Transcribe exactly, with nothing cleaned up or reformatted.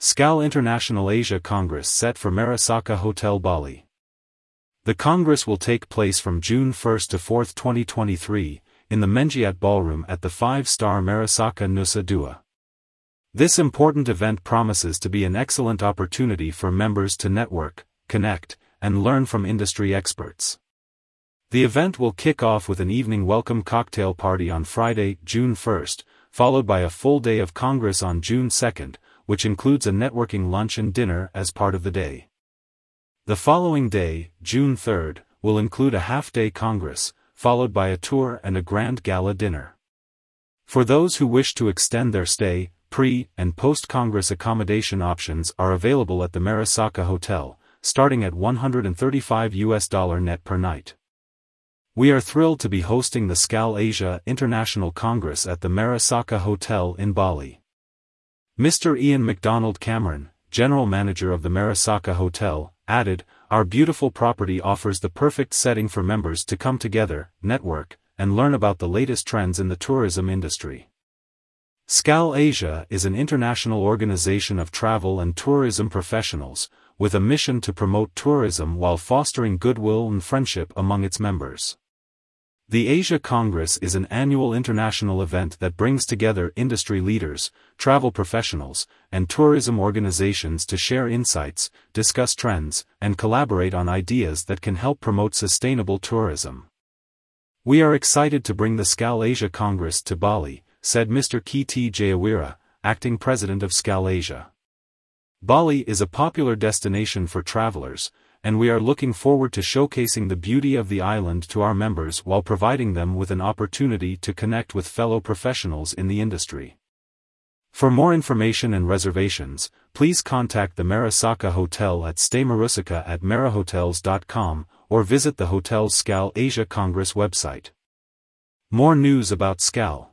SKÅL International Asia Congress set for Merusaka Hotel Bali. The Congress will take place from June first to fourth, twenty twenty-three, in the Menjiat Ballroom at the five-star Merusaka Nusa Dua. This important event promises to be an excellent opportunity for members to network, connect, and learn from industry experts. The event will kick off with an evening welcome cocktail party on Friday, June first, followed by a full day of Congress on June second, which includes a networking lunch and dinner as part of the day. The following day, June third, will include a half-day Congress, followed by a tour and a grand gala dinner. For those who wish to extend their stay, pre- and post-Congress accommodation options are available at the Merusaka Hotel, starting at one hundred thirty-five U S dollars net per night. We are thrilled to be hosting the SKÅL Asia International Congress at the Merusaka Hotel in Bali. Mister Ian MacDonald Cameron, General Manager of the Merusaka Hotel, added, "Our beautiful property offers the perfect setting for members to come together, network, and learn about the latest trends in the tourism industry." SKÅL Asia is an international organization of travel and tourism professionals, with a mission to promote tourism while fostering goodwill and friendship among its members. The Asia Congress is an annual international event that brings together industry leaders, travel professionals, and tourism organizations to share insights, discuss trends, and collaborate on ideas that can help promote sustainable tourism. "We are excited to bring the SKÅL Asia Congress to Bali," said Mister T Jaiwira, acting president of SKÅL Asia. "Bali is a popular destination for travelers, and we are looking forward to showcasing the beauty of the island to our members while providing them with an opportunity to connect with fellow professionals in the industry." For more information and reservations, please contact the Merusaka Hotel at stay merusaka at marahotels dot com or visit the hotel's SKÅL Asia Congress website. More news about SKÅL.